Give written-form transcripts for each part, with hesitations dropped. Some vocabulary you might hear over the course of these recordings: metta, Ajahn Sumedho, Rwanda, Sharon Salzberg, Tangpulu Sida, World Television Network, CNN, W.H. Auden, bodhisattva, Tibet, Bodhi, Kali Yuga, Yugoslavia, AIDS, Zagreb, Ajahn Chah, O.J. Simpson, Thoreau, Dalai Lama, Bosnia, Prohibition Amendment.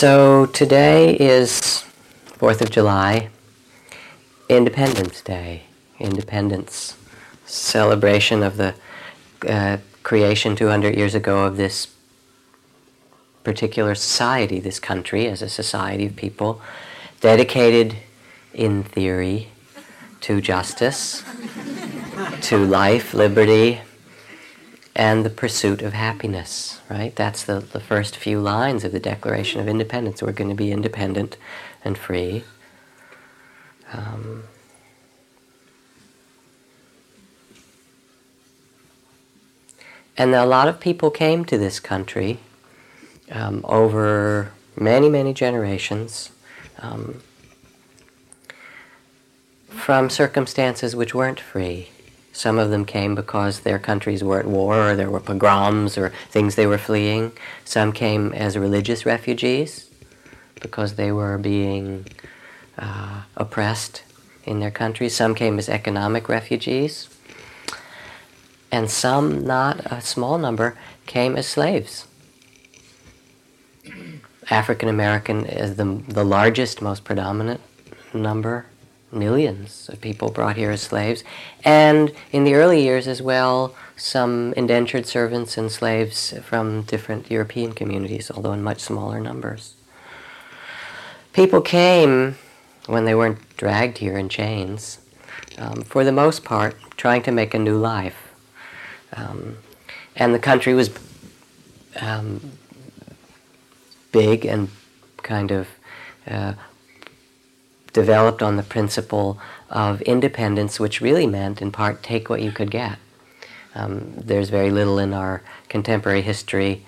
So today is 4th of July, Independence Day, Independence, celebration of the creation 200 years ago of this particular society, this country as a society of people dedicated, in theory, to justice, to life, liberty, and the pursuit of happiness, right? That's the first few lines of the Declaration of Independence. We're going to be independent and free. And a lot of people came to this country over many, many generations from circumstances which weren't free. Some of them came because their countries were at war, or there were pogroms, or things they were fleeing. Some came as religious refugees because they were being oppressed in their countries. Some came as economic refugees. And some, not a small number, came as slaves. African American is the largest, most predominant number. Millions of people brought here as slaves, and in the early years as well, some indentured servants and slaves from different European communities, although in much smaller numbers. People came, when they weren't dragged here in chains, for the most part, trying to make a new life. And the country was big and kind of developed on the principle of independence, which really meant, in part, take what you could get. There's very little in our contemporary history,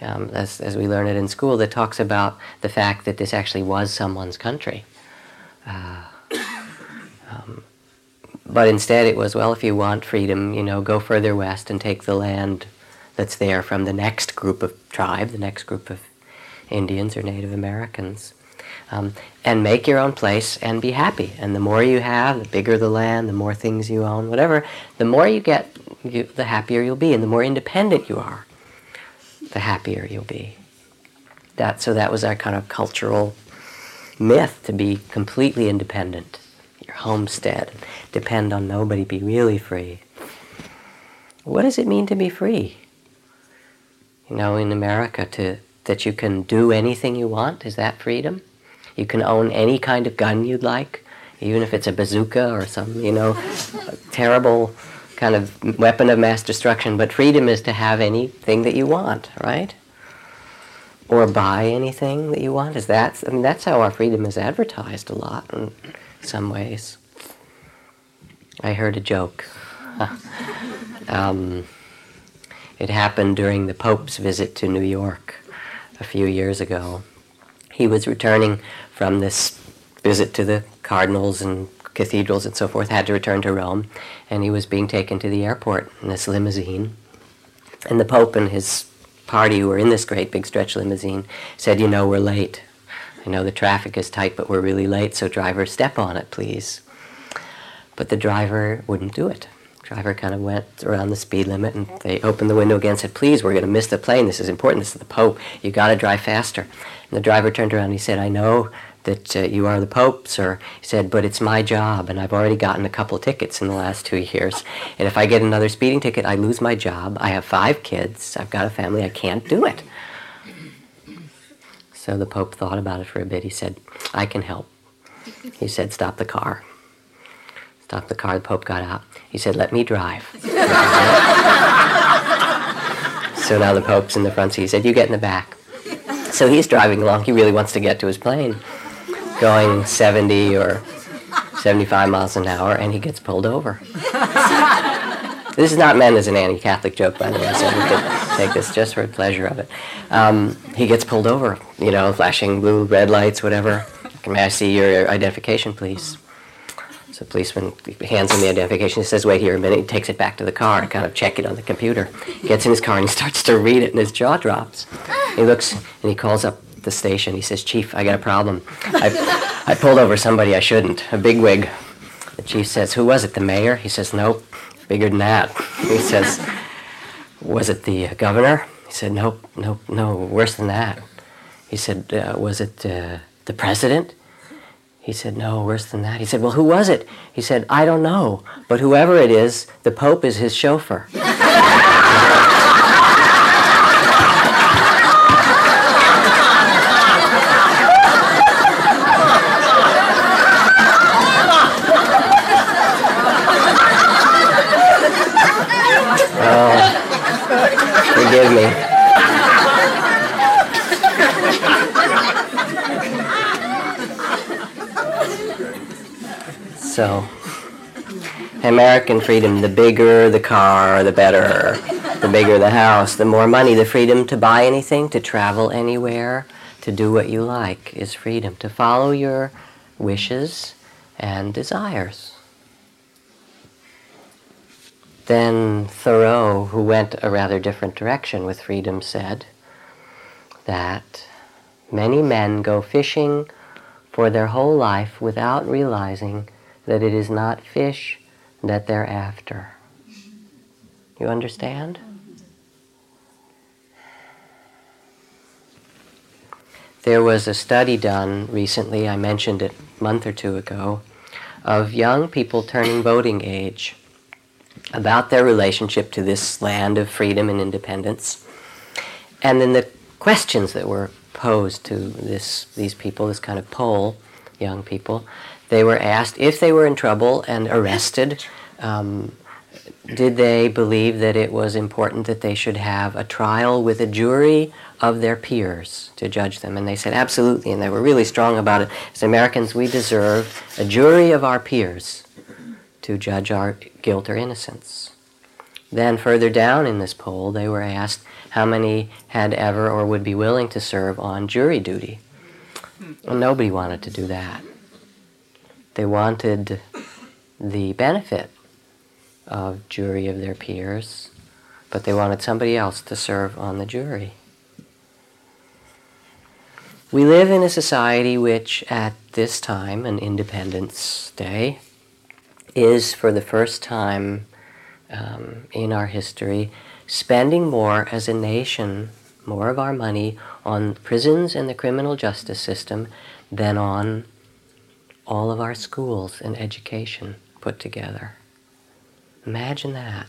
as we learn it in school, that talks about the fact that this actually was someone's country. But instead it was, well, if you want freedom, go further west and take the land that's there from the next group of tribe, the next group of Indians or Native Americans. And make your own place and be happy. And the more you have, the bigger the land, the more things you own, whatever, the more you get, the happier you'll be. And the more independent you are, the happier you'll be. So that was our kind of cultural myth, to be completely independent, your homestead, depend on nobody, be really free. What does it mean to be free? In America, that you can do anything you want, is that freedom? You can own any kind of gun you'd like, even if it's a bazooka or some, terrible kind of weapon of mass destruction. But freedom is to have anything that you want, right? Or buy anything that you want. That's how our freedom is advertised a lot in some ways. I heard a joke. It happened during the Pope's visit to New York a few years ago. He was returning from this visit to the cardinals and cathedrals and so forth, had to return to Rome, and he was being taken to the airport in this limousine. And the Pope and his party, who were in this great big stretch limousine, said, we're late. I know the traffic is tight, but we're really late, so driver, step on it, please. But the driver wouldn't do it. Driver kind of went around the speed limit, and they opened the window again and said, please, we're going to miss the plane. This is important. This is the Pope. You got to drive faster. And the driver turned around and he said, I know that you are the Pope, sir. He said, but it's my job, and I've already gotten a couple tickets in the last 2 years. And if I get another speeding ticket, I lose my job. I have 5 kids. I've got a family. I can't do it. So the Pope thought about it for a bit. He said, I can help. He said, stop the car. Stopped the car, the Pope got out. He said, let me drive. So now the Pope's in the front seat. He said, you get in the back. So he's driving along. He really wants to get to his plane, going 70 or 75 miles an hour, and he gets pulled over. This is not meant as an anti-Catholic joke, by the way, so we could take this just for the pleasure of it. He gets pulled over, flashing blue, red lights, whatever. May I see your identification, please? So the policeman hands him the identification. He says, wait here a minute. He takes it back to the car to kind of check it on the computer. He gets in his car and he starts to read it, and his jaw drops. He looks and he calls up the station. He says, Chief, I got a problem. I pulled over somebody I shouldn't, a bigwig. The chief says, who was it, the mayor? He says, nope, bigger than that. He says, was it the governor? He said, nope, no, worse than that. He said, was it the president? He said, no, worse than that. He said, well, who was it? He said, I don't know, but whoever it is, the Pope is his chauffeur. Forgive me. So, American freedom, the bigger the car, the better. The bigger the house, the more money. The freedom to buy anything, to travel anywhere, to do what you like is freedom. To follow your wishes and desires. Then Thoreau, who went a rather different direction with freedom, said that many men go fishing for their whole life without realizing that it is not fish that they're after. You understand? There was a study done recently, I mentioned it a month or two ago, of young people turning voting age, about their relationship to this land of freedom and independence. And then the questions that were posed to these people, this kind of poll, young people, they were asked if they were in trouble and arrested, did they believe that it was important that they should have a trial with a jury of their peers to judge them? And they said, absolutely, and they were really strong about it. As Americans, we deserve a jury of our peers to judge our guilt or innocence. Then further down in this poll, they were asked how many had ever or would be willing to serve on jury duty. And nobody wanted to do that. They wanted the benefit of jury of their peers, but they wanted somebody else to serve on the jury. We live in a society which, at this time, an Independence Day, is for the first time in our history spending more as a nation, more of our money on prisons and the criminal justice system than on all of our schools and education put together. Imagine that.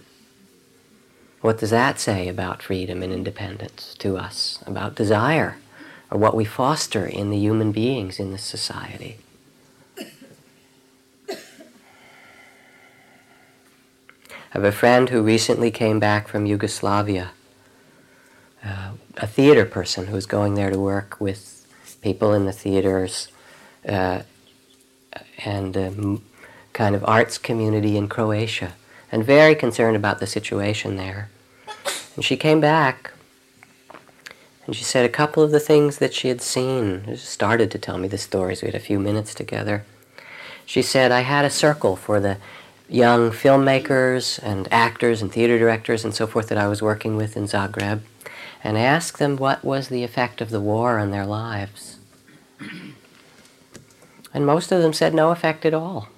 What does that say about freedom and independence to us, about desire, or what we foster in the human beings in this society? I have a friend who recently came back from Yugoslavia, a theater person who was going there to work with people in the theaters and kind of arts community in Croatia, and very concerned about the situation there. And she came back, and she said a couple of the things that she had seen. She started to tell me the stories. We had a few minutes together. She said, I had a circle for the young filmmakers and actors and theater directors and so forth that I was working with in Zagreb, and asked them what was the effect of the war on their lives. And most of them said no effect at all.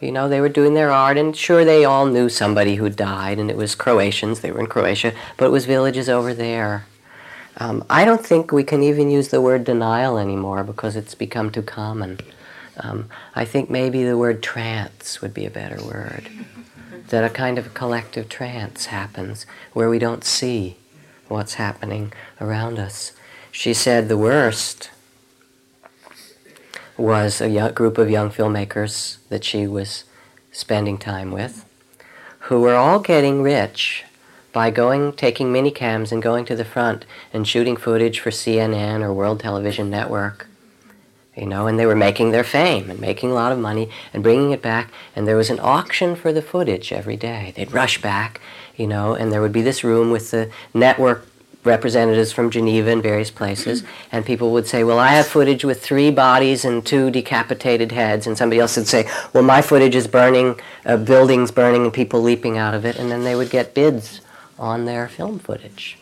You know, they were doing their art, and sure, they all knew somebody who died, and it was Croatians, they were in Croatia, but it was villages over there. I don't think we can even use the word denial anymore because it's become too common. I think maybe the word trance would be a better word. That a kind of collective trance happens where we don't see what's happening around us. She said the worst was a group of young filmmakers that she was spending time with who were all getting rich by taking minicams and going to the front and shooting footage for CNN or World Television Network. You know, and they were making their fame and making a lot of money and bringing it back, and there was an auction for the footage every day. They'd rush back, you know, and there would be this room with the network representatives from Geneva and various places, and people would say, well, I have footage with 3 bodies and 2 decapitated heads, and somebody else would say, well, my footage is burning, buildings burning and people leaping out of it, and then they would get bids on their film footage.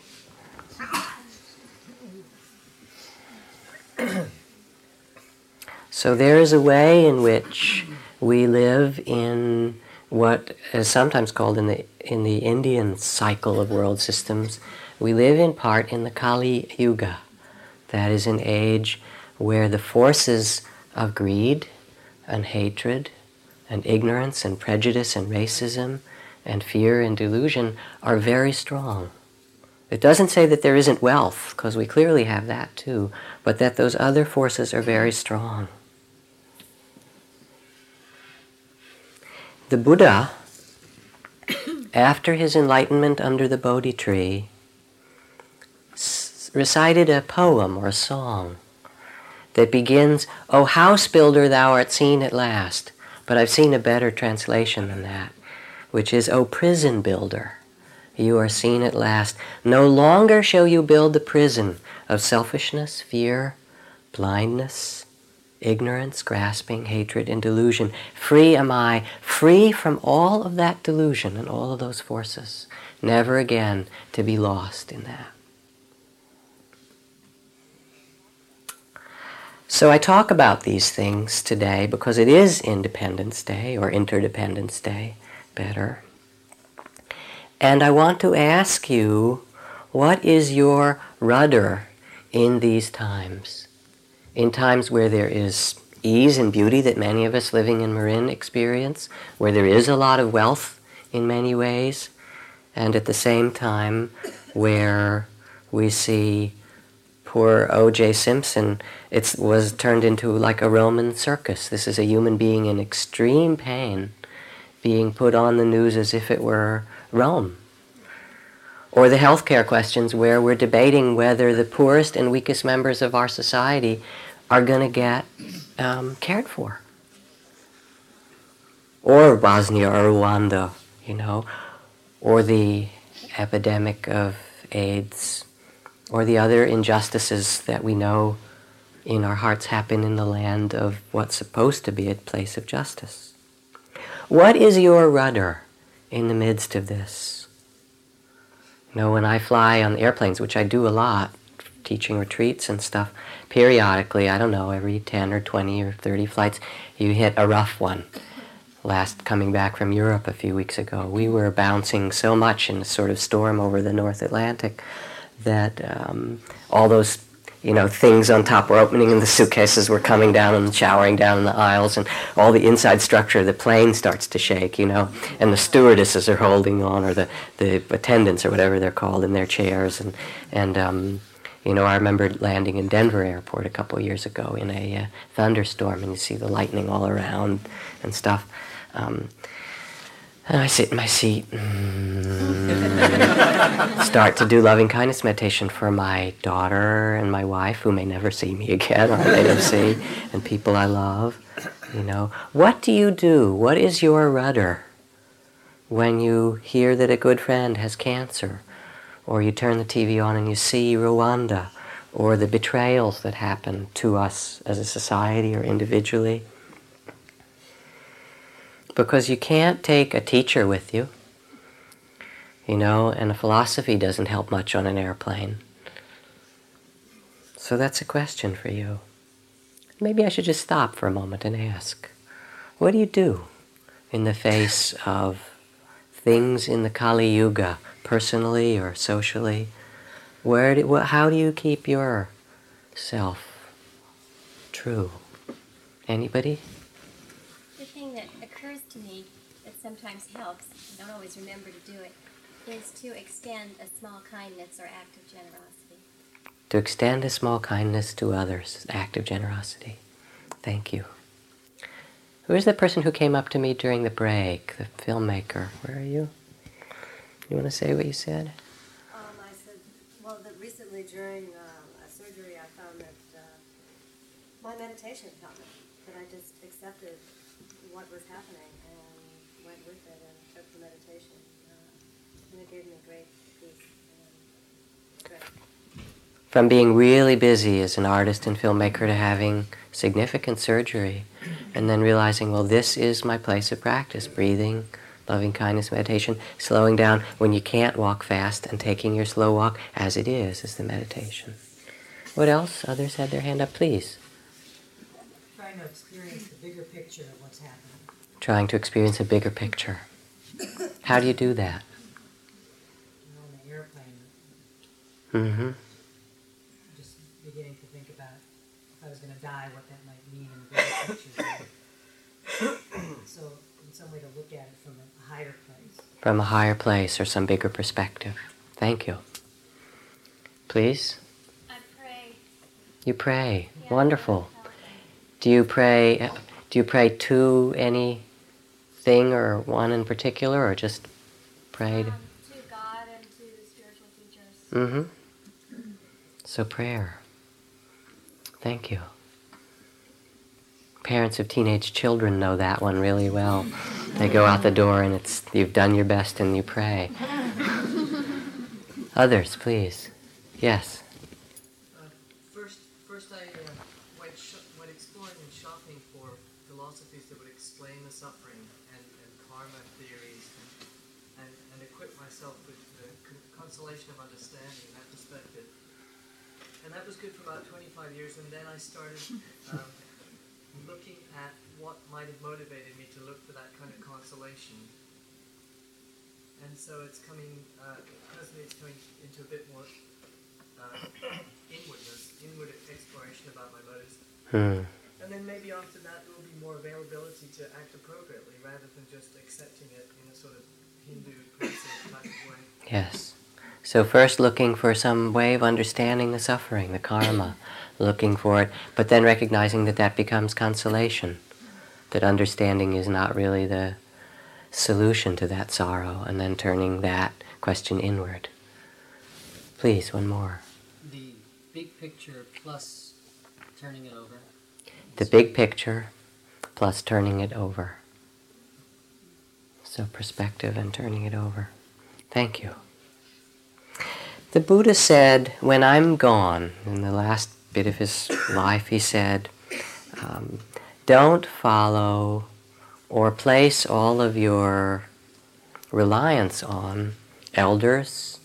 So there is a way in which we live in what is sometimes called in the Indian cycle of world systems. We live in part in the Kali Yuga, That is an age where the forces of greed and hatred and ignorance and prejudice and racism and fear and delusion are very strong. It doesn't say that there isn't wealth, because we clearly have that too, but that those other forces are very strong. The Buddha, after his enlightenment under the Bodhi tree, recited a poem or a song that begins, "O house builder, thou art seen at last." But I've seen a better translation than that, which is, "O prison builder, you are seen at last. No longer shall you build the prison of selfishness, fear, blindness, ignorance, grasping, hatred, and delusion. Free am I, free from all of that delusion and all of those forces, never again to be lost in that." So I talk about these things today because it is Independence Day, or Interdependence Day, better. And I want to ask you, what is your rudder in these times? In times where there is ease and beauty that many of us living in Marin experience, where there is a lot of wealth in many ways, and at the same time where we see poor O.J. Simpson, it was turned into like a Roman circus. This is a human being in extreme pain being put on the news as if it were Rome. Or the healthcare questions, where we're debating whether the poorest and weakest members of our society are going to get cared for. Or Bosnia or Rwanda, or the epidemic of AIDS, or the other injustices that we know in our hearts happen in the land of what's supposed to be a place of justice. What is your rudder in the midst of this? When I fly on airplanes, which I do a lot, teaching retreats and stuff, periodically, every 10 or 20 or 30 flights, you hit a rough one. Last coming back from Europe a few weeks ago, we were bouncing so much in a sort of storm over the North Atlantic that all those things on top were opening and the suitcases were coming down and showering down in the aisles, and all the inside structure of the plane starts to shake, and the stewardesses are holding on, or the attendants or whatever they're called, in their chairs. And I remember landing in Denver airport a couple years ago in a thunderstorm, and you see the lightning all around and stuff. And I sit in my seat and start to do loving kindness meditation for my daughter and my wife, who may never see me again, or they don't see, and people I love. What do you do? What is your rudder when you hear that a good friend has cancer, or you turn the TV on and you see Rwanda, or the betrayals that happen to us as a society or individually? Because you can't take a teacher with you, and a philosophy doesn't help much on an airplane. So that's a question for you. Maybe I should just stop for a moment and ask, what do you do in the face of things in the Kali Yuga, personally or socially? How do you keep your self true? Anybody? Sometimes helps, I don't always remember to do it, is to extend a small kindness or act of generosity. To extend a small kindness to others, act of generosity. Thank you. Who is the person who came up to me during the break, the filmmaker? Where are you? You want to say what you said? I said, recently during a surgery I found that my meditation helped me, that I just accepted what was happening. Went with it and took the meditation, and it gave me great peace and strength. From being really busy as an artist and filmmaker to having significant surgery, and then realizing, this is my place of practice: breathing, loving kindness, meditation, slowing down when you can't walk fast, and taking your slow walk as it is the meditation. What else? Others had their hand up, please. Trying to experience the bigger picture of what's happening. Trying to experience a bigger picture. How do you do that? On the airplane. Mm-hmm. Just beginning to to die, what that might mean in the bigger picture. So, in some way, to look at it from a higher place. From a higher place or some bigger perspective. Thank you. Please? I pray. You pray. Yeah, wonderful. Do you pray to any thing or one in particular, or just pray to? To God and to the spiritual teachers. Mm-hmm. So prayer. Thank you. Parents of teenage children know that one really well. They go out the door and it's, you've done your best and you pray. Others, please. Yes. First I went exploring and shopping for philosophies that would explain the suffering and karma theories and equip myself with the consolation of understanding that perspective. And that was good for about 25 years, and then I started looking at what might have motivated me to look for that kind of consolation. And so it's coming, personally it's coming into a bit more inward exploration about my motives. And then maybe after that there will be more availability to act appropriately rather than just accepting it in a sort of Hindu process type of way. Yes. So first looking for some way of understanding the suffering, the karma, looking for it, but then recognizing that that becomes consolation, that understanding is not really the solution to that sorrow, and then turning that question inward. Please, one more. The big picture plus turning it over. The big picture plus turning it over. So perspective and turning it over. Thank you. The Buddha said, when I'm gone, in the last bit of his life, he said, don't follow or place all of your reliance on elders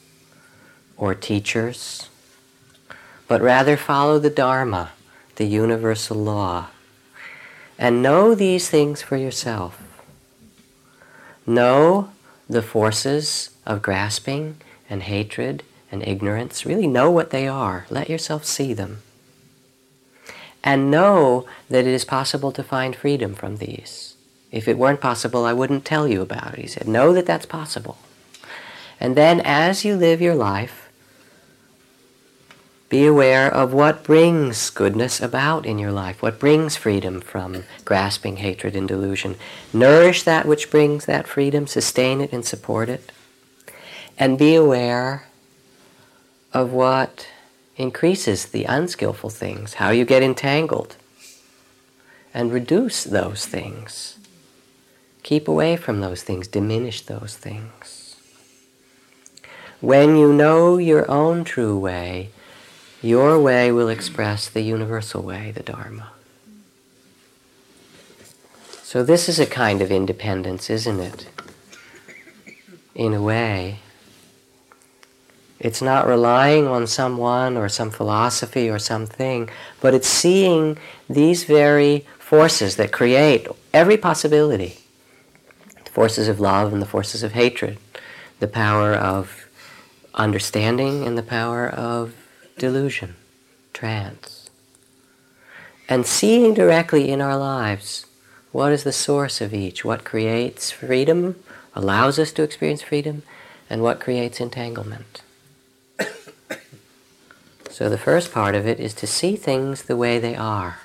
or teachers, but rather follow the Dharma, the universal law, and know these things for yourself. Know the forces of grasping and hatred and ignorance. Really know what they are. Let yourself see them. And know that it is possible to find freedom from these. If it weren't possible, I wouldn't tell you about it. He said, know that that's possible. And then as you live your life, be aware of what brings goodness about in your life, what brings freedom from grasping, hatred, and delusion. Nourish that which brings that freedom, sustain it and support it. And be aware of what increases the unskillful things, how you get entangled, and reduce those things. Keep away from those things, diminish those things. When you know your own true way, your way will express the universal way, the Dharma. So this is a kind of independence, isn't it? In a way, it's not relying on someone or some philosophy or something, but it's seeing these very forces that create every possibility. The forces of love and the forces of hatred, the power of understanding and the power of delusion, trance. And seeing directly in our lives what is the source of each, what creates freedom, allows us to experience freedom, and what creates entanglement. So the first part of it is to see things the way they are.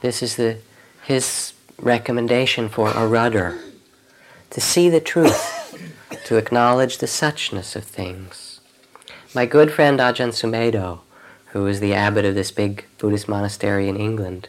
This is his recommendation for a rudder, to see the truth, to acknowledge the suchness of things. My good friend Ajahn Sumedho, who is the abbot of this big Buddhist monastery in England,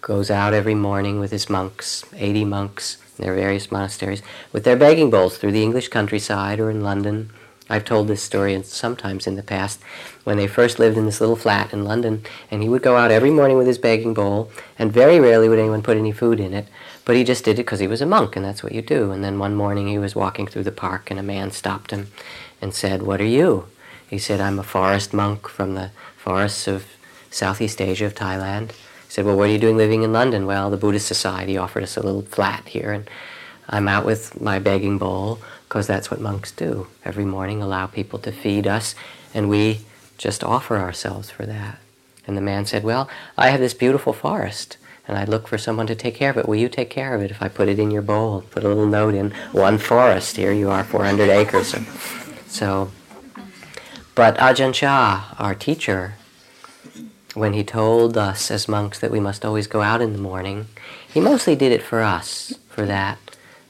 goes out every morning with his monks, 80 monks in their various monasteries, with their begging bowls through the English countryside or in London. I've told this story sometimes in the past, when they first lived in this little flat in London, and he would go out every morning with his begging bowl, and very rarely would anyone put any food in it, but he just did it because he was a monk, and that's what you do. And then one morning he was walking through the park, and a man stopped him and said, "What are you?" He said, "I'm a forest monk from the forests of Southeast Asia, of Thailand." He said, "Well, what are you doing living in London?" "Well, the Buddhist Society offered us a little flat here, and I'm out with my begging bowl, because that's what monks do. Every morning allow people to feed us, and we just offer ourselves for that." And the man said, well, I have this beautiful forest, and I look for someone to take care of it. Will you take care of it if I put it in your bowl? Put a little note in, one forest, here you are, 400 acres. So, but Ajahn Chah, our teacher, when he told us as monks that we must always go out in the morning, he mostly did it for us, for that,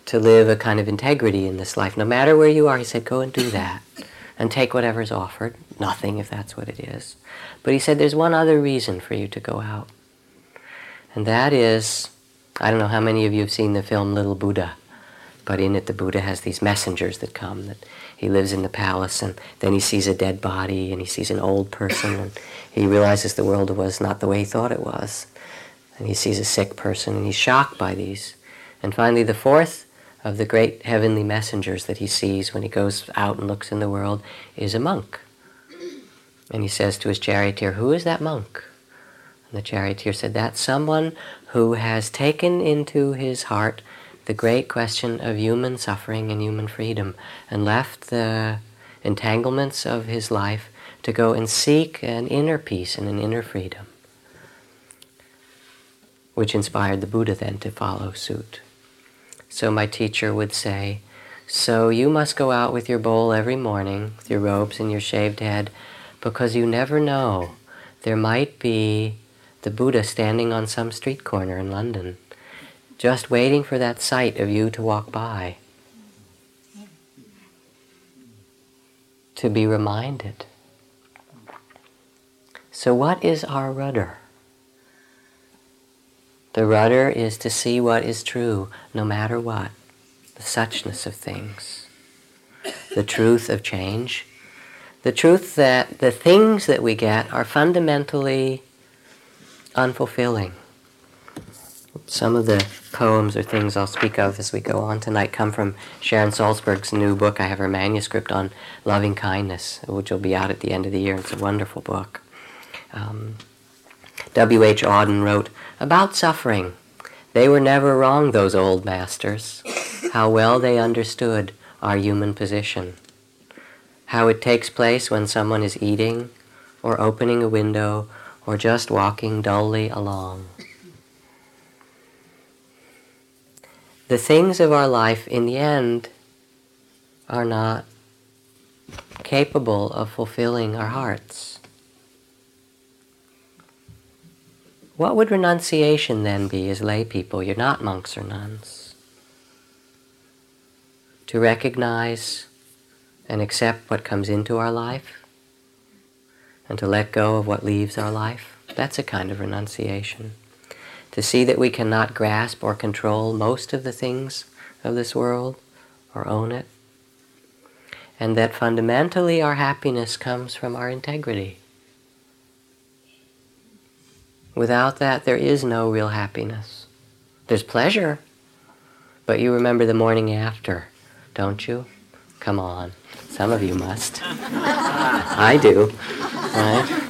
to live a kind of integrity in this life. No matter where you are, he said, go and do that, and take whatever's offered, nothing if that's what it is. But he said, there's one other reason for you to go out. And that is, I don't know how many of you have seen the film Little Buddha, but in it the Buddha has these messengers that come, that he lives in the palace, and then he sees a dead body, and he sees an old person, and he realizes the world was not the way he thought it was. And he sees a sick person, and he's shocked by these. And finally, the fourth of the great heavenly messengers that he sees when he goes out and looks in the world is a monk. And he says to his charioteer, who is that monk? And the charioteer said, that's someone who has taken into his heart the great question of human suffering and human freedom, and left the entanglements of his life to go and seek an inner peace and an inner freedom, which inspired the Buddha then to follow suit. So my teacher would say, so you must go out with your bowl every morning, with your robes and your shaved head, because you never know, there might be the Buddha standing on some street corner in London, just waiting for that sight of you to walk by, to be reminded. So what is our rudder? The rudder is to see what is true, no matter what, the suchness of things, the truth of change, the truth that the things that we get are fundamentally unfulfilling. Some of the poems or things I'll speak of as we go on tonight come from Sharon Salzberg's new book. I have her manuscript on loving kindness, which will be out at the end of the year. It's a wonderful book. W.H. Auden wrote, about suffering, they were never wrong, those old masters, how well they understood our human position, how it takes place when someone is eating, or opening a window, or just walking dully along. The things of our life, in the end, are not capable of fulfilling our hearts. What would renunciation then be as lay people? You're not monks or nuns. To recognize and accept what comes into our life and to let go of what leaves our life, that's a kind of renunciation. To see that we cannot grasp or control most of the things of this world or own it, and that fundamentally our happiness comes from our integrity. Without that, there is no real happiness. There's pleasure, but you remember the morning after, don't you? Come on, some of you must. I do, right?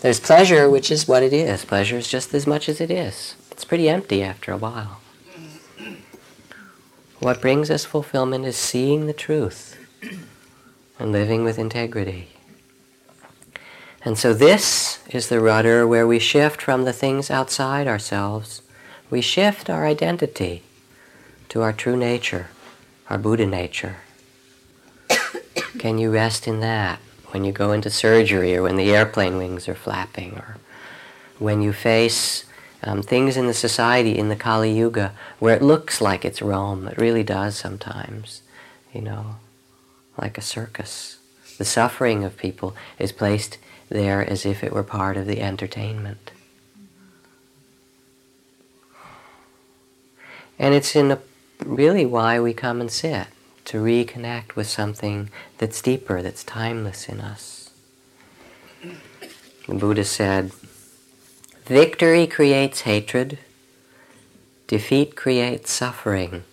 There's pleasure, which is what it is. Pleasure is just as much as it is. It's pretty empty after a while. What brings us fulfillment is seeing the truth and living with integrity. And so this is the rudder where we shift from the things outside ourselves. We shift our identity to our true nature, our Buddha nature. Can you rest in that when you go into surgery or when the airplane wings are flapping or when you face things in the society in the Kali Yuga where it looks like it's Rome? It really does sometimes, you know, like a circus. The suffering of people is placed there as if it were part of the entertainment. And it's really why we come and sit, to reconnect with something that's deeper, that's timeless in us. The Buddha said, victory creates hatred, defeat creates suffering.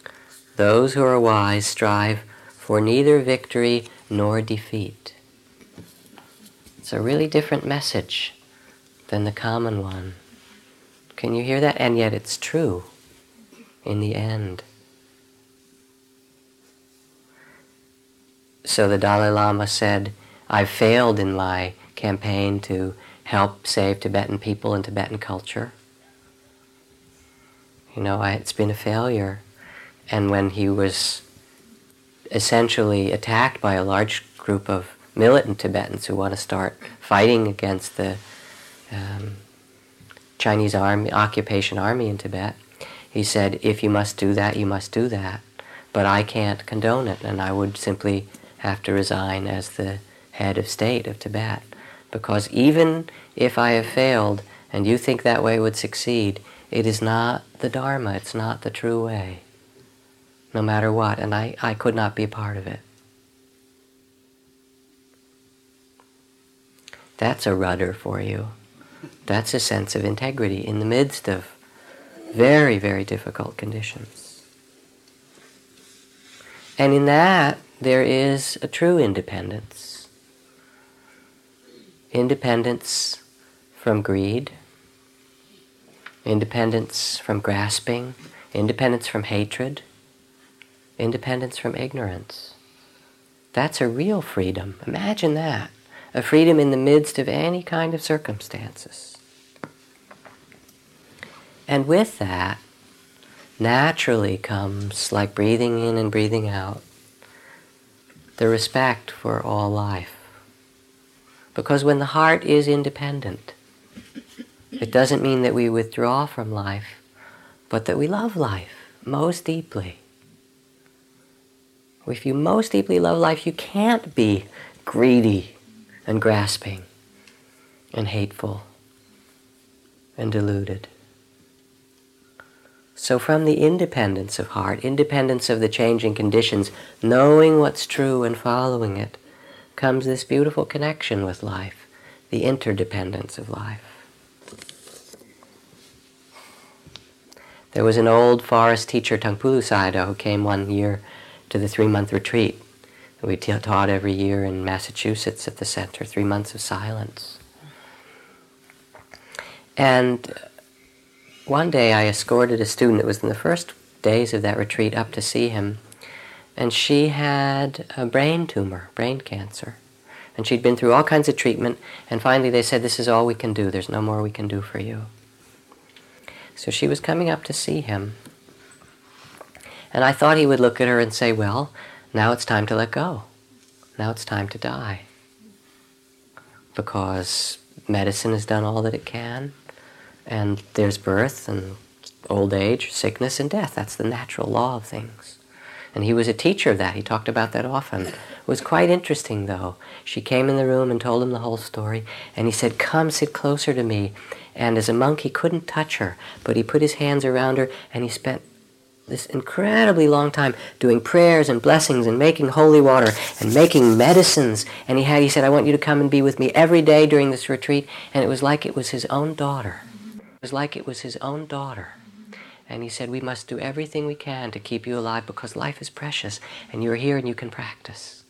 Those who are wise strive for neither victory nor defeat. It's a really different message than the common one. Can you hear that? And yet it's true in the end. So the Dalai Lama said, I've failed in my campaign to help save Tibetan people and Tibetan culture. You know, it's been a failure. And when he was essentially attacked by a large group of militant Tibetans who want to start fighting against the Chinese army, occupation army in Tibet, he said, if you must do that, you must do that. But I can't condone it, and I would simply have to resign as the head of state of Tibet. Because even if I have failed, and you think that way would succeed, it is not the Dharma, it's not the true way, no matter what, and I could not be a part of it. That's a rudder for you. That's a sense of integrity in the midst of very, very difficult conditions. And in that, there is a true independence. Independence from greed, independence from grasping, independence from hatred, independence from ignorance. That's a real freedom. Imagine that. A freedom in the midst of any kind of circumstances. And with that, naturally comes, like breathing in and breathing out, the respect for all life. Because when the heart is independent, it doesn't mean that we withdraw from life, but that we love life most deeply. If you most deeply love life, you can't be greedy and grasping and hateful and deluded. So from the independence of heart, independence of the changing conditions, knowing what's true and following it, comes this beautiful connection with life, the interdependence of life. There was an old forest teacher, Tangpulu Sida, who came one year to the 3-month retreat that we taught every year in Massachusetts at the center, 3 months of silence. And one day I escorted a student, it was in the first days of that retreat, up to see him. And she had a brain tumor, brain cancer. And she'd been through all kinds of treatment, and finally they said, this is all we can do, there's no more we can do for you. So she was coming up to see him. And I thought he would look at her and say, well, now it's time to let go. Now it's time to die. Because medicine has done all that it can, and there's birth and old age, sickness and death. That's the natural law of things. And he was a teacher of that. He talked about that often. It was quite interesting, though. She came in the room and told him the whole story, and he said, come sit closer to me. And as a monk, he couldn't touch her, but he put his hands around her, and he spent this incredibly long time doing prayers and blessings and making holy water and making medicines. And he said, I want you to come and be with me every day during this retreat. And it was like it was his own daughter. It was like it was his own daughter. And he said, we must do everything we can to keep you alive because life is precious and you're here and you can practice.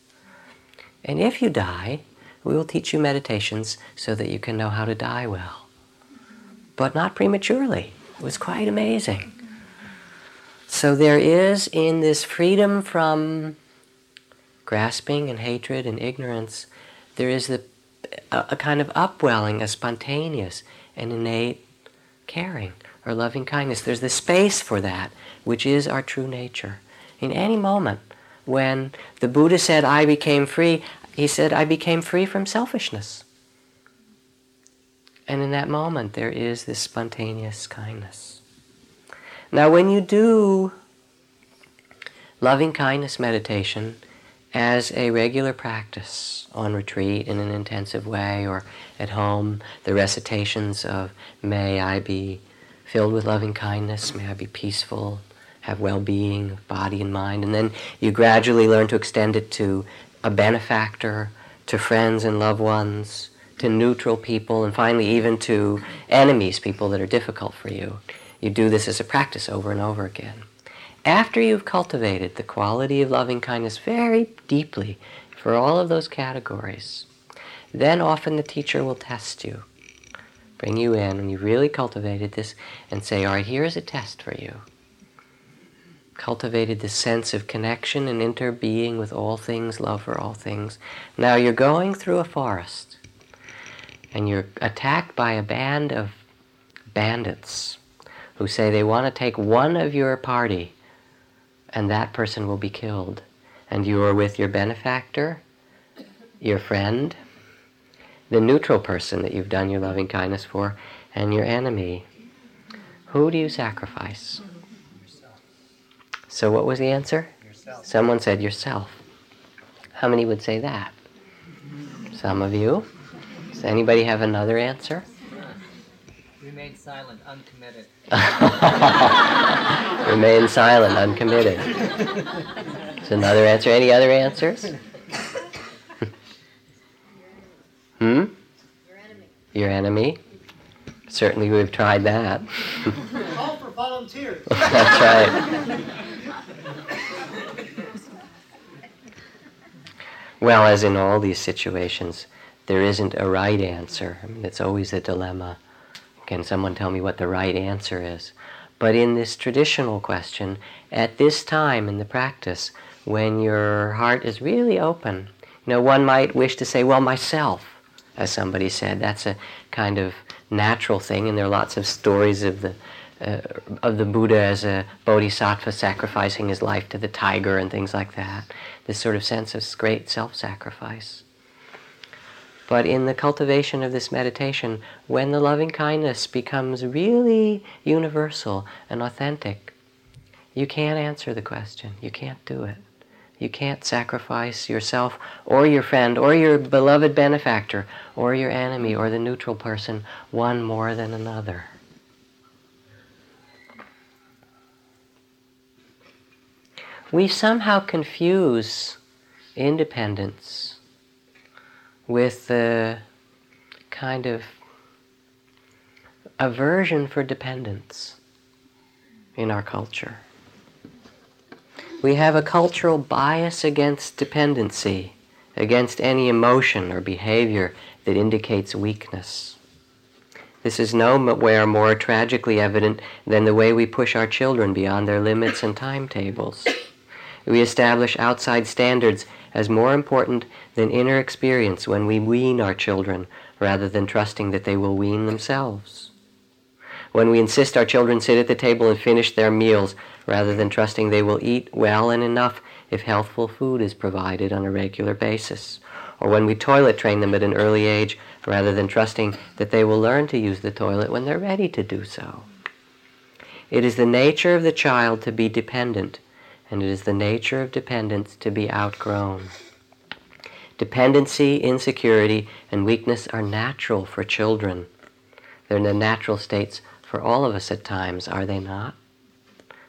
And if you die, we will teach you meditations so that you can know how to die well. But not prematurely. It was quite amazing. So there is, in this freedom from grasping and hatred and ignorance, there is a kind of upwelling, a spontaneous and innate caring or loving kindness. There's the space for that, which is our true nature. In any moment, when the Buddha said, I became free, he said, I became free from selfishness. And in that moment, there is this spontaneous kindness. Now, when you do loving kindness meditation as a regular practice on retreat in an intensive way or at home, the recitations of may I be filled with loving kindness, may I be peaceful, have well-being of body and mind, and then you gradually learn to extend it to a benefactor, to friends and loved ones, to neutral people, and finally even to enemies, people that are difficult for you. You do this as a practice over and over again. After you've cultivated the quality of loving kindness very deeply for all of those categories, then often the teacher will test you, bring you in when you really cultivated this and say, all right, here is a test for you. Cultivated this sense of connection and interbeing with all things, love for all things. Now you're going through a forest and you're attacked by a band of bandits who say they want to take one of your party, and that person will be killed, and you are with your benefactor, your friend, the neutral person that you've done your loving kindness for, and your enemy, who do you sacrifice? Yourself. So what was the answer? Yourself. Someone said yourself. How many would say that? Some of you. Does anybody have another answer? Remain silent, uncommitted. Remain silent, uncommitted. That's another answer. Any other answers? Your enemy. Certainly we've tried that. Call for volunteers. That's right. Well, as in all these situations, there isn't a right answer. I mean, it's always a dilemma. Can someone tell me what the right answer is? But in this traditional question, at this time in the practice, when your heart is really open, you know, one might wish to say, well, myself, as somebody said. That's a kind of natural thing, and there are lots of stories of the Buddha as a bodhisattva sacrificing his life to the tiger and things like that. This sort of sense of great self-sacrifice. But in the cultivation of this meditation, when the loving kindness becomes really universal and authentic, you can't answer the question. You can't do it. You can't sacrifice yourself or your friend or your beloved benefactor or your enemy or the neutral person, one more than another. We somehow confuse independence with the kind of aversion for dependence in our culture. We have a cultural bias against dependency, against any emotion or behavior that indicates weakness. This is nowhere more tragically evident than the way we push our children beyond their limits and timetables. We establish outside standards as more important than inner experience when we wean our children rather than trusting that they will wean themselves. When we insist our children sit at the table and finish their meals, rather than trusting they will eat well and enough if healthful food is provided on a regular basis. Or when we toilet train them at an early age, rather than trusting that they will learn to use the toilet when they're ready to do so. It is the nature of the child to be dependent, and it is the nature of dependence to be outgrown. Dependency, insecurity, and weakness are natural for children. They're in the natural states for all of us at times, are they not?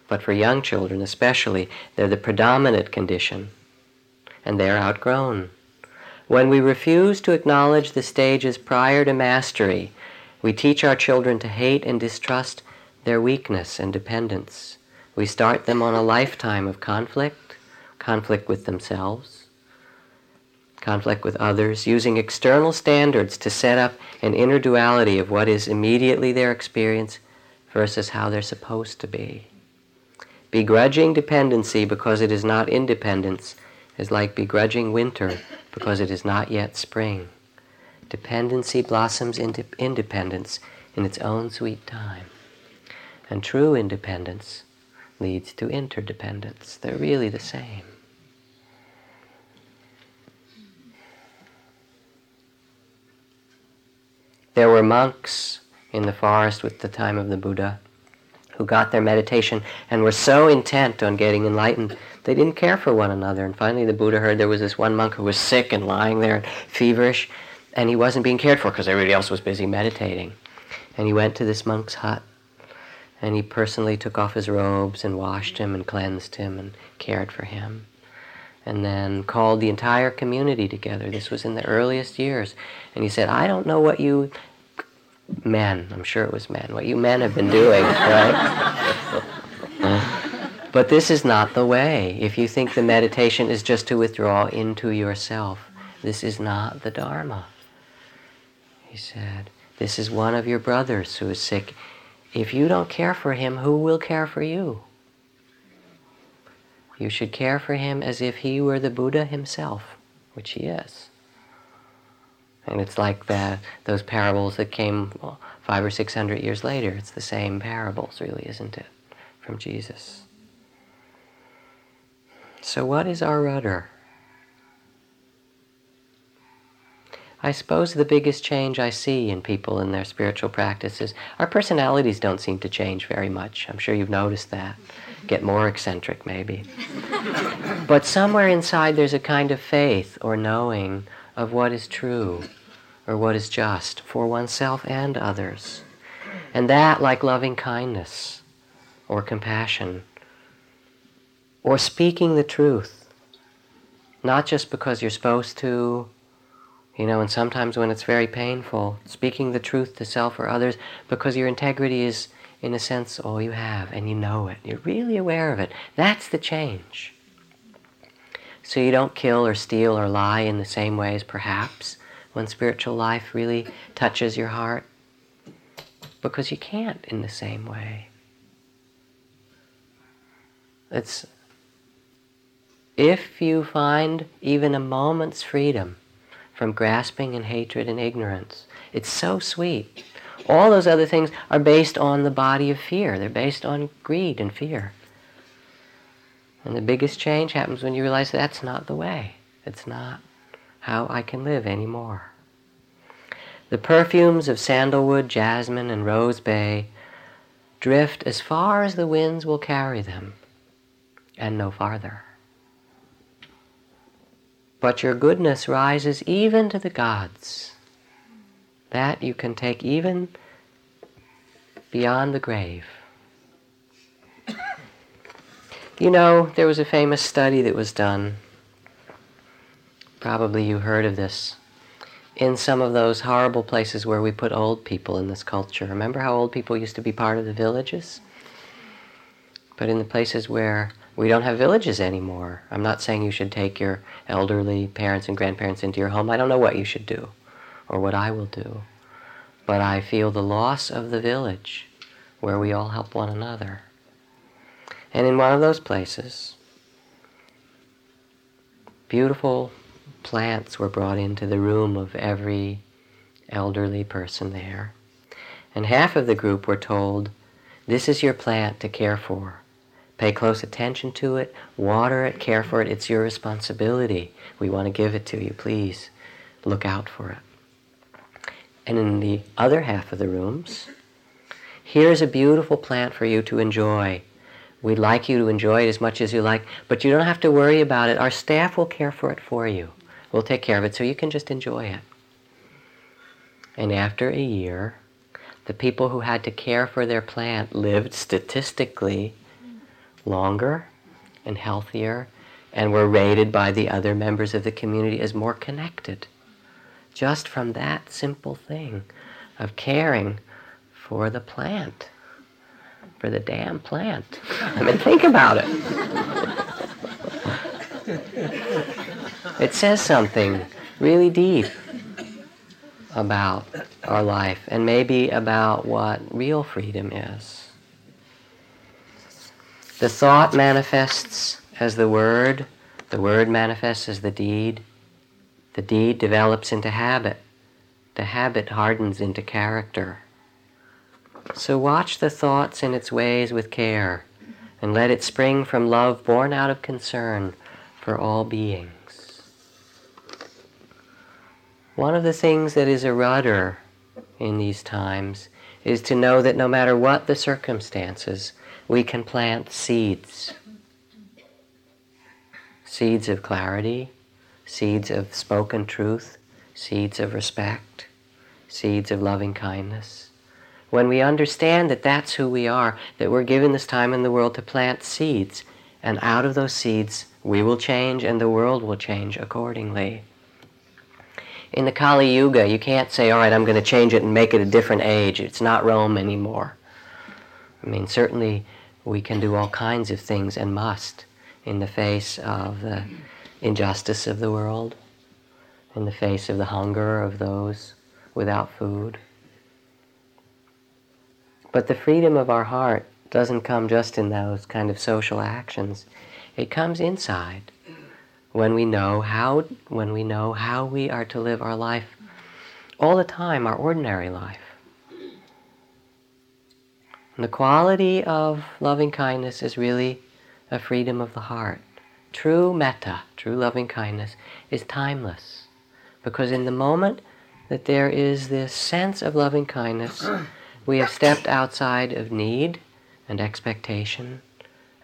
But for young children especially, they're the predominant condition, and they're outgrown. When we refuse to acknowledge the stages prior to mastery, we teach our children to hate and distrust their weakness and dependence. We start them on a lifetime of conflict with themselves, conflict with others, using external standards to set up an inner duality of what is immediately their experience versus how they're supposed to be. Begrudging dependency because it is not independence is like begrudging winter because it is not yet spring. Dependency blossoms into independence in its own sweet time. And true independence leads to interdependence. They're really the same. There were monks in the forest with the time of the Buddha who got their meditation and were so intent on getting enlightened, they didn't care for one another. And finally the Buddha heard there was this one monk who was sick and lying there and feverish, and he wasn't being cared for because everybody else was busy meditating. And he went to this monk's hut, and he personally took off his robes and washed him and cleansed him and cared for him. And then called the entire community together. This was in the earliest years. And he said, I don't know what you men, I'm sure it was men, what you men have been doing, right? But this is not the way. If you think the meditation is just to withdraw into yourself, this is not the Dharma. He said, this is one of your brothers who is sick. If you don't care for him, who will care for you? You should care for him as if he were the Buddha himself, which he is. And it's like that, those parables that came 500 or 600 years later. It's the same parables, really, isn't it, from Jesus? So what is our rudder? I suppose the biggest change I see in people in their spiritual practices, our personalities don't seem to change very much. I'm sure you've noticed that. Get more eccentric, maybe. But somewhere inside there's a kind of faith or knowing of what is true or what is just for oneself and others. And that, like loving kindness or compassion or speaking the truth, not just because you're supposed to, you know, and sometimes when it's very painful, speaking the truth to self or others, because your integrity is, in a sense, all you have, and you know it. You're really aware of it. That's the change. So you don't kill or steal or lie in the same ways, perhaps, when spiritual life really touches your heart, because you can't in the same way. It's, if you find even a moment's freedom from grasping and hatred and ignorance, it's so sweet. All those other things are based on the body of fear. They're based on greed and fear. And the biggest change happens when you realize that's not the way. It's not how I can live anymore. The perfumes of sandalwood, jasmine, and rose bay drift as far as the winds will carry them, and no farther. But your goodness rises even to the gods. That you can take even beyond the grave. You know, there was a famous study that was done. Probably you heard of this. In some of those horrible places where we put old people in this culture. Remember how old people used to be part of the villages? But in the places where we don't have villages anymore. I'm not saying you should take your elderly parents and grandparents into your home. I don't know what you should do or what I will do. But I feel the loss of the village where we all help one another. And in one of those places, beautiful plants were brought into the room of every elderly person there. And half of the group were told, this is your plant to care for. Pay close attention to it, water it, care for it. It's your responsibility. We want to give it to you. Please look out for it. And in the other half of the rooms, here's a beautiful plant for you to enjoy. We'd like you to enjoy it as much as you like, but you don't have to worry about it. Our staff will care for it for you. We'll take care of it so you can just enjoy it. And after a year, the people who had to care for their plant lived statistically longer and healthier, and were rated by the other members of the community as more connected, just from that simple thing of caring for the plant, for the damn plant. I mean, think about it. It says something really deep about our life, and maybe about what real freedom is. The thought manifests as the word manifests as the deed develops into habit, the habit hardens into character. So watch the thoughts and its ways with care, and let it spring from love born out of concern for all beings. One of the things that is a rudder in these times is to know that no matter what the circumstances, we can plant seeds. Seeds of clarity, seeds of spoken truth, seeds of respect, seeds of loving kindness. When we understand that that's who we are, that we're given this time in the world to plant seeds, and out of those seeds we will change and the world will change accordingly. In the Kali Yuga, you can't say, all right, I'm going to change it and make it a different age. It's not Rome anymore. I mean, certainly we can do all kinds of things and must in the face of the injustice of the world, in the face of the hunger of those without food. But the freedom of our heart doesn't come just in those kind of social actions. It comes inside when we know how we are to live our life all the time, our ordinary life. And the quality of loving-kindness is really a freedom of the heart. True metta, true loving-kindness, is timeless. Because in the moment that there is this sense of loving-kindness, we have stepped outside of need and expectation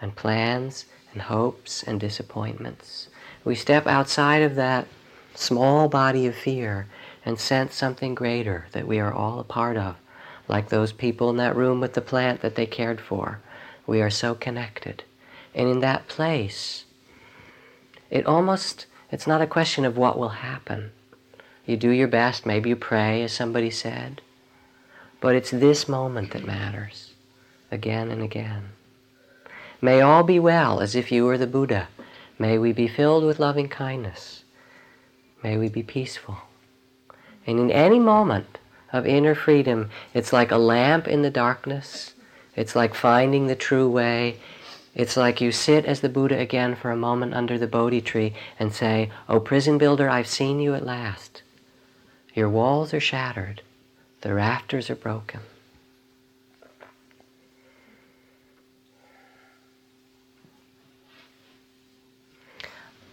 and plans and hopes and disappointments. We step outside of that small body of fear and sense something greater that we are all a part of. Like those people in that room with the plant that they cared for. We are so connected. And in that place, it's not a question of what will happen. You do your best, maybe you pray, as somebody said. But it's this moment that matters, again and again. May all be well, as if you were the Buddha. May we be filled with loving kindness. May we be peaceful. And in any moment of inner freedom, it's like a lamp in the darkness. It's like finding the true way. It's like you sit as the Buddha again for a moment under the Bodhi tree and say, "Oh, prison builder, I've seen you at last. Your walls are shattered. The rafters are broken."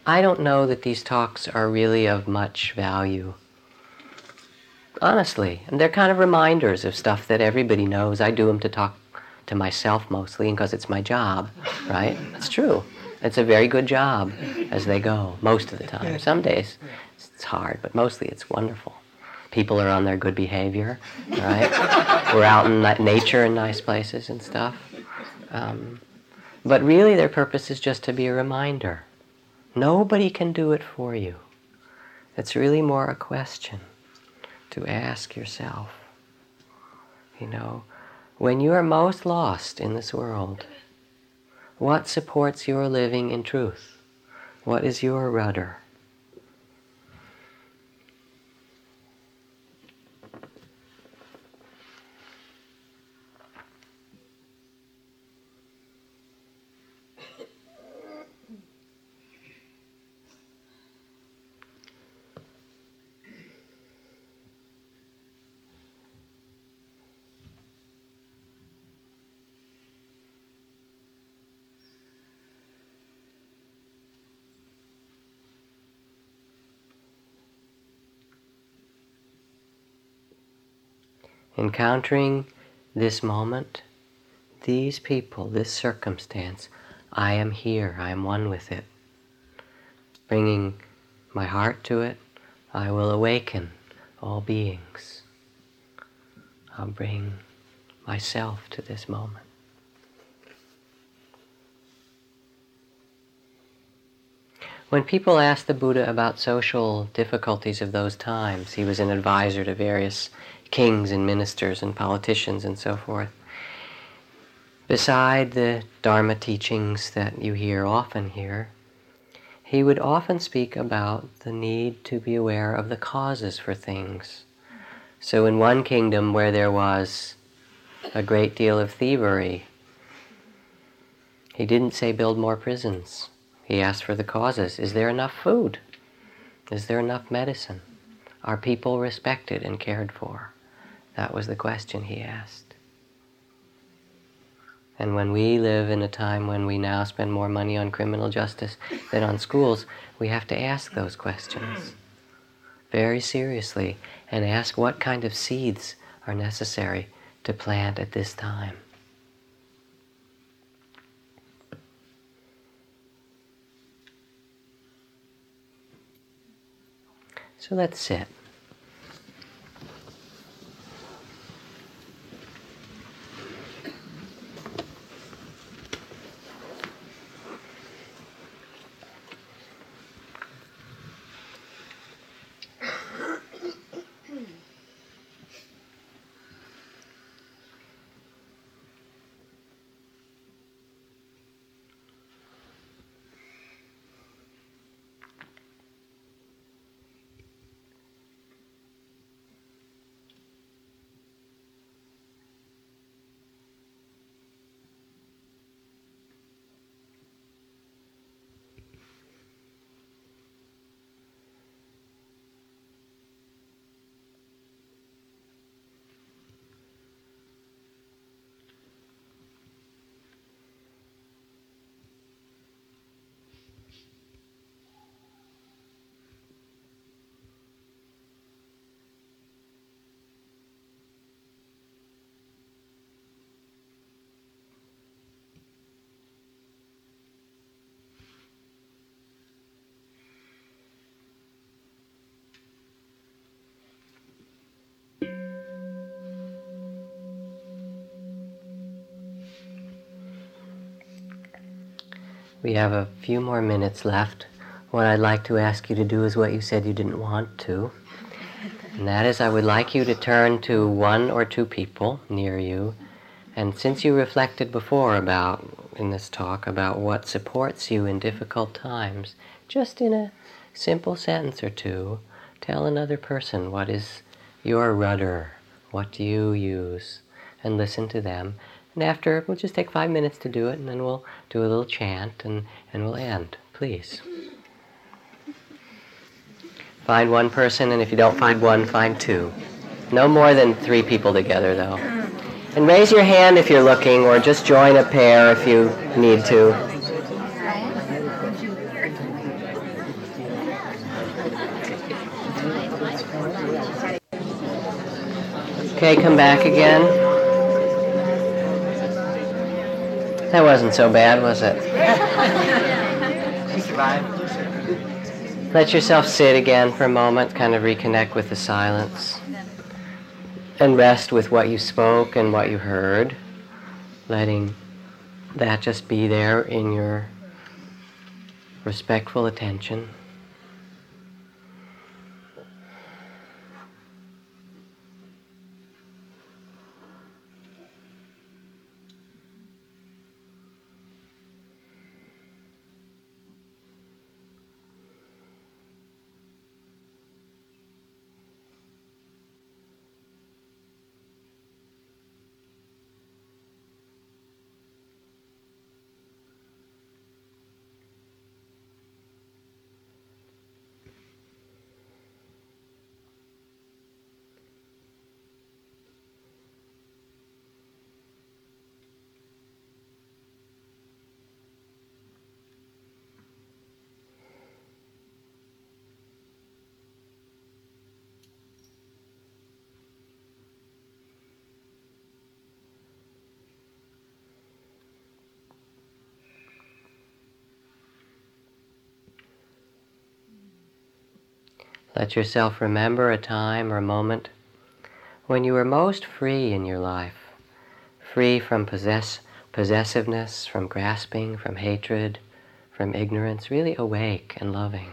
I don't know that these talks are really of much value. Honestly, and they're kind of reminders of stuff that everybody knows. I do them to talk to myself mostly because it's my job, right? It's true. It's a very good job as they go, most of the time. Some days it's hard, but mostly it's wonderful. People are on their good behavior, right? We're out in nature in nice places and stuff. But really their purpose is just to be a reminder. Nobody can do it for you. It's really more a question to ask yourself. You know, when you are most lost in this world, what supports your living in truth? What is your rudder? Encountering this moment, these people, this circumstance, I am here, I am one with it. Bringing my heart to it, I will awaken all beings. I'll bring myself to this moment. When people asked the Buddha about social difficulties of those times, he was an advisor to various kings and ministers and politicians and so forth. Beside the Dharma teachings that you hear often here, he would often speak about the need to be aware of the causes for things. So in one kingdom where there was a great deal of thievery, he didn't say build more prisons. He asked for the causes. Is there enough food? Is there enough medicine? Are people respected and cared for? That was the question he asked. And when we live in a time when we now spend more money on criminal justice than on schools, we have to ask those questions very seriously and ask what kind of seeds are necessary to plant at this time. So let's sit. We have a few more minutes left. What I'd like to ask you to do is what you said you didn't want to. And that is, I would like you to turn to one or two people near you. And since you reflected before about, in this talk, about what supports you in difficult times, just in a simple sentence or two, tell another person what is your rudder, what do you use, and listen to them. And after, we'll just take 5 minutes to do it, and then we'll do a little chant, and we'll end. Please. Find one person, and if you don't find one, find two. No more than three people together, though. And raise your hand if you're looking, or just join a pair if you need to. Okay, come back again. That wasn't so bad, was it? She survived. Let yourself sit again for a moment, kind of reconnect with the silence. And rest with what you spoke and what you heard, letting that just be there in your respectful attention. Let yourself remember a time or a moment when you were most free in your life, free from possessiveness, from grasping, from hatred, from ignorance, really awake and loving.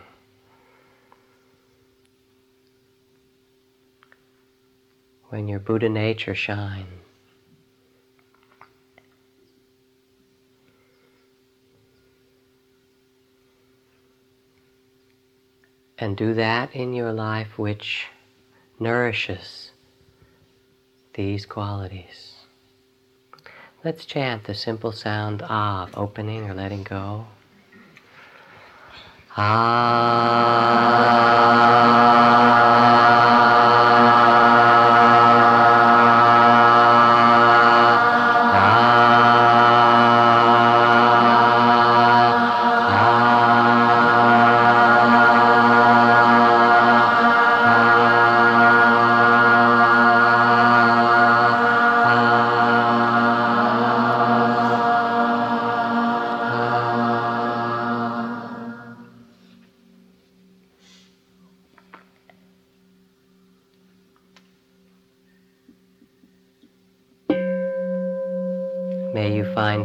When your Buddha nature shines. And do that in your life which nourishes these qualities. Let's chant the simple sound of opening or letting go. Ah.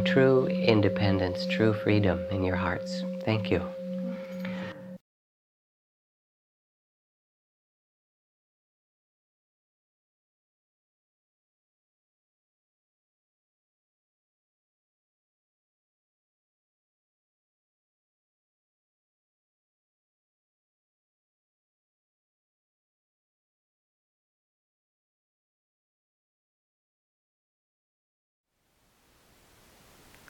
True independence, true freedom in your hearts. Thank you.